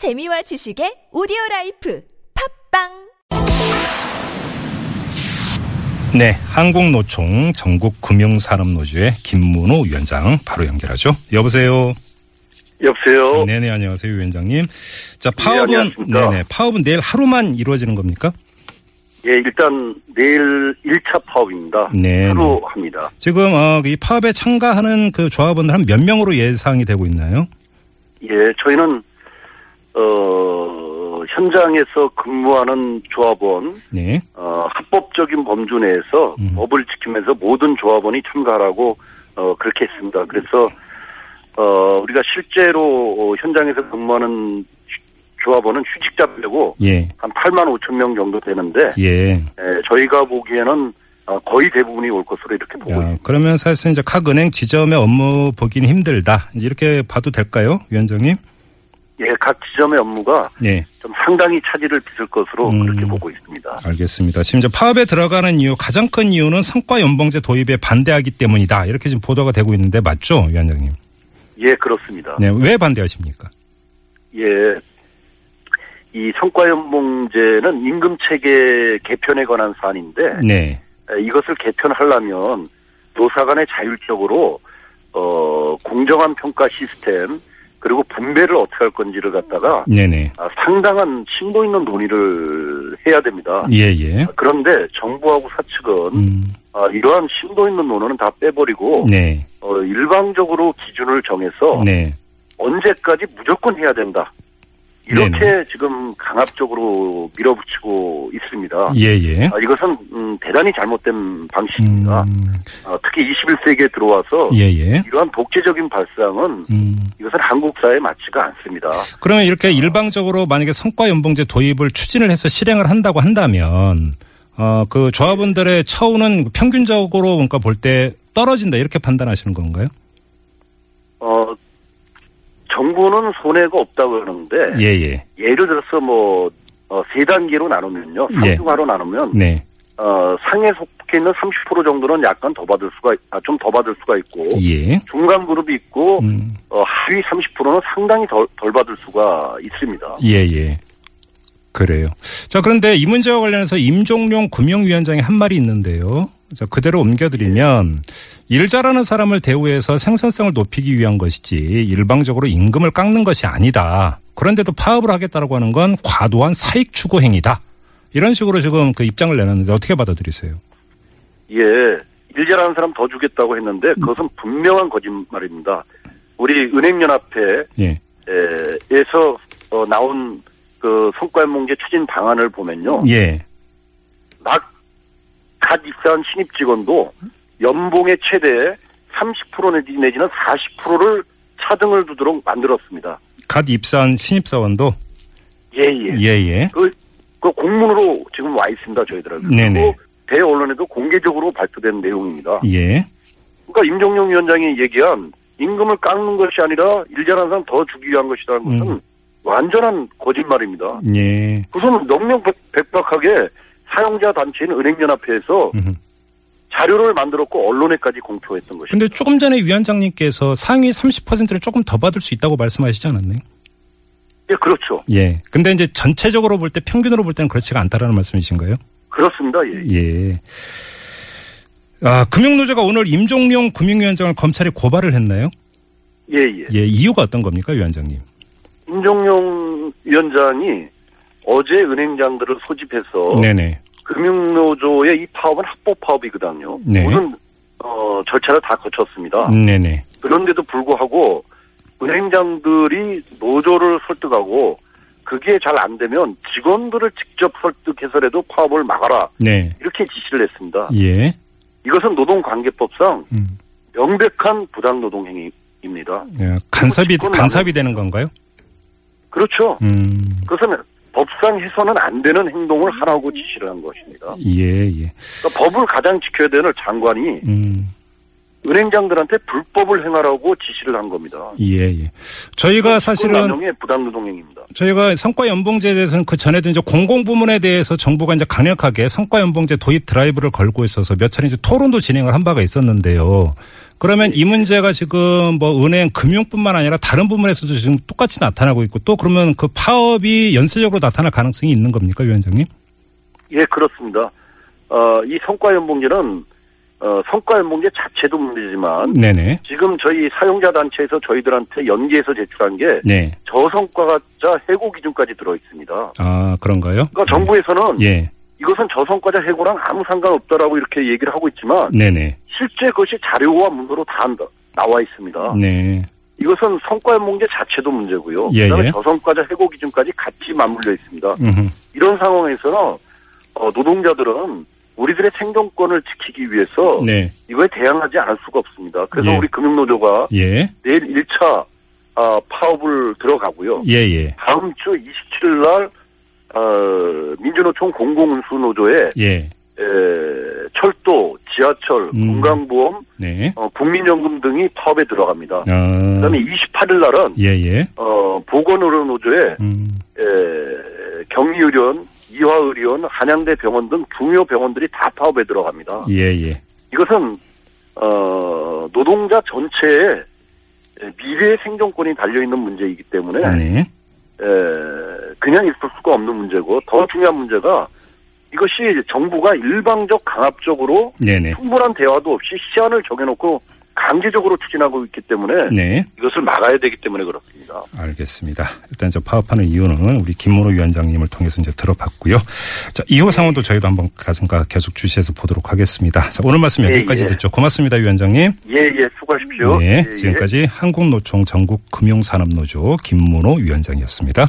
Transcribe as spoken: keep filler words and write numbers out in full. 재미와 지식의 오디오라이프 팝빵. 네, 한국노총 전국금융산업노조의 김문호 위원장 바로 연결하죠. 여보세요. 여보세요. 네네, 안녕하세요, 위원장님. 자, 파업은 네, 네네, 파업은 내일 하루만 이루어지는 겁니까? 예, 일단 내일 일 차 파업입니다. 네, 하루 합니다. 지금 어, 이 파업에 참가하는 그 조합원들 한 몇 명으로 예상이 되고 있나요? 예, 저희는 어. 현장에서 근무하는 조합원, 네. 어, 합법적인 범주 내에서 음. 법을 지키면서 모든 조합원이 참가하라고 어, 그렇게 했습니다. 그래서 어, 우리가 실제로 현장에서 근무하는 조합원은 휴직자 빼고 예. 한 팔만 오천 명 정도 되는데 예. 예, 저희가 보기에는 거의 대부분이 올 것으로 이렇게 보고 야, 있습니다. 그러면 사실 이제 각 은행 지점의 업무 보기는 힘들다 이렇게 봐도 될까요, 위원장님? 예, 각 지점의 업무가 네. 좀 상당히 차질을 빚을 것으로 음, 그렇게 보고 있습니다. 알겠습니다. 지금 이제 파업에 들어가는 이유, 가장 큰 이유는 성과연봉제 도입에 반대하기 때문이다. 이렇게 지금 보도가 되고 있는데 맞죠, 위원장님? 예, 그렇습니다. 네, 왜 반대하십니까? 예, 이 성과연봉제는 임금체계 개편에 관한 사안인데 네. 이것을 개편하려면 노사 간에 자율적으로 어, 공정한 평가 시스템 그리고 분배를 어떻게 할 건지를 갖다가 네네. 상당한 심도 있는 논의를 해야 됩니다. 예예. 그런데 정부하고 사측은 음. 이러한 심도 있는 논의는 다 빼버리고 네. 어, 일방적으로 기준을 정해서 네. 언제까지 무조건 해야 된다. 이렇게 네네. 지금 강압적으로 밀어붙이고 있습니다. 예예. 아, 이것은 음, 대단히 잘못된 방식입니다. 음. 아, 특히 이십일 세기에 들어와서 예예. 이러한 독재적인 발상은 음. 이것은 한국 사회에 맞지가 않습니다. 그러면 이렇게 일방적으로 만약에 성과연봉제 도입을 추진을 해서 실행을 한다고 한다면 어, 그 조합원들의 처우는 평균적으로 뭔가 볼 때 떨어진다 이렇게 판단하시는 건가요? 어. 정부는 손해가 없다고 하는데 예예. 예를 들어서 뭐 세 단계로 나누면요, 삼중하로 예. 나누면 네. 어, 상에 속해 있는 삼십 퍼센트 정도는 약간 더 받을 수가 아, 좀 더 받을 수가 있고 예. 중간 그룹이 있고 음. 어, 하위 삼십 퍼센트는 상당히 덜, 덜 받을 수가 있습니다. 예예. 그래요. 자, 그런데 이 문제와 관련해서 임종룡 금융위원장의 한 말이 있는데요. 자, 그대로 옮겨드리면 일 잘하는 사람을 대우해서 생산성을 높이기 위한 것이지 일방적으로 임금을 깎는 것이 아니다. 그런데도 파업을 하겠다라고 하는 건 과도한 사익 추구 행위다. 이런 식으로 지금 그 입장을 내놨는데 어떻게 받아들이세요? 예, 일 잘하는 사람 더 주겠다고 했는데 그것은 분명한 거짓말입니다. 우리 은행연합회에서 예. 어, 나온 그 성과연봉제 추진 방안을 보면요. 예. 막 갓 입사한 신입 직원도 연봉의 최대 삼십 퍼센트 내지는 사십 퍼센트를 차등을 두도록 만들었습니다. 갓 입사한 신입사원도? 예예. 예예. 예. 그, 그 공문으로 지금 와 있습니다, 저희들은. 네네. 그리고 대언론에도 공개적으로 발표된 내용입니다. 예. 그러니까 임종룡 위원장이 얘기한 임금을 깎는 것이 아니라 일 잘하는 사람 더 주기 위한 것이라는 것은 음. 완전한 거짓말입니다. 예. 그것은 명명백박하게 사용자 단체인 은행연합회에서 음흠. 자료를 만들었고 언론에까지 공표했던 것입니다. 그런데 조금 전에 위원장님께서 상위 삼십 퍼센트를 조금 더 받을 수 있다고 말씀하시지 않았나요? 예, 그렇죠. 예. 근데 이제 전체적으로 볼 때 평균으로 볼 때는 그렇지가 않다라는 말씀이신가요? 그렇습니다. 예. 예. 아, 금융노조가 오늘 임종룡 금융위원장을 검찰에 고발을 했나요? 예, 예. 예, 이유가 어떤 겁니까, 위원장님? 임종룡 위원장이 어제 은행장들을 소집해서 네네. 금융노조의 이 파업은 합법 파업이거든요. 네. 모든 어, 절차를 다 거쳤습니다. 네네. 그런데도 불구하고 은행장들이 노조를 설득하고 그게 잘 안 되면 직원들을 직접 설득해서라도 파업을 막아라. 네. 이렇게 지시를 했습니다. 예. 이것은 노동관계법상 음. 명백한 부당노동행위입니다. 예. 간섭이 간섭이 되는 건가요? 그렇죠. 음. 그것은 법상 해서는 안 되는 행동을 하라고 지시를 한 것입니다. 예, 예. 그러니까 법을 가장 지켜야 되는 장관이 음. 은행장들한테 불법을 행하라고 지시를 한 겁니다. 예, 예. 저희가 사실은 부당노동행위입니다. 저희가 성과연봉제에 대해서는 그 전에도 이제 공공부문에 대해서 정부가 이제 강력하게 성과연봉제 도입 드라이브를 걸고 있어서 몇 차례 이제 토론도 진행을 한 바가 있었는데요. 그러면 이 문제가 지금 뭐 은행 금융뿐만 아니라 다른 부문에서도 지금 똑같이 나타나고 있고 또 그러면 그 파업이 연쇄적으로 나타날 가능성이 있는 겁니까, 위원장님? 예, 그렇습니다. 어, 이 성과연봉제는 어, 성과연봉제 자체도 문제지만 네네. 지금 저희 사용자단체에서 저희들한테 연계해서 제출한 게 네. 저성과자 해고 기준까지 들어있습니다. 아, 그런가요? 그러니까 네. 정부에서는 예. 이것은 저성과자 해고랑 아무 상관없다라고 이렇게 얘기를 하고 있지만 네네. 실제 그것이 자료와 문서로 다 나와 있습니다. 네. 이것은 성과연봉제 자체도 문제고요. 예예. 그다음에 저성과자 해고 기준까지 같이 맞물려 있습니다. 음흠. 이런 상황에서는 어, 노동자들은 우리들의 생존권을 지키기 위해서 네. 이거에 대항하지 않을 수가 없습니다. 그래서 예. 우리 금융노조가 예. 내일 일 차 어, 파업을 들어가고요. 예예. 다음 주 이십칠 일 날 어, 민주노총 공공운수노조에 예. 에, 철도, 지하철, 음. 건강보험, 네. 어, 국민연금 등이 파업에 들어갑니다. 아. 그다음에 이십팔 일 날은 예예. 어, 보건의료노조에 음. 경리의료원, 이화의료원, 한양대병원 등 중요 병원들이 다 파업에 들어갑니다. 예예. 이것은 어, 노동자 전체의 미래의 생존권이 달려있는 문제이기 때문에 네. 에, 그냥 있을 수가 없는 문제고 더 중요한 문제가 이것이 정부가 일방적 강압적으로 네네. 충분한 대화도 없이 시한을 정해놓고 강제적으로 추진하고 있기 때문에 네. 이것을 막아야 되기 때문에 그렇습니다. 알겠습니다. 일단 저 파업하는 이유는 우리 김문호 위원장님을 통해서 이제 들어봤고요. 자, 이 호 상황도 저희도 한번 가슴과 계속 주시해서 보도록 하겠습니다. 자, 오늘 말씀 여기까지 예, 예. 듣죠. 고맙습니다, 위원장님. 예예, 예, 수고하십시오. 네, 예, 예. 지금까지 한국노총 전국금융산업노조 김문호 위원장이었습니다.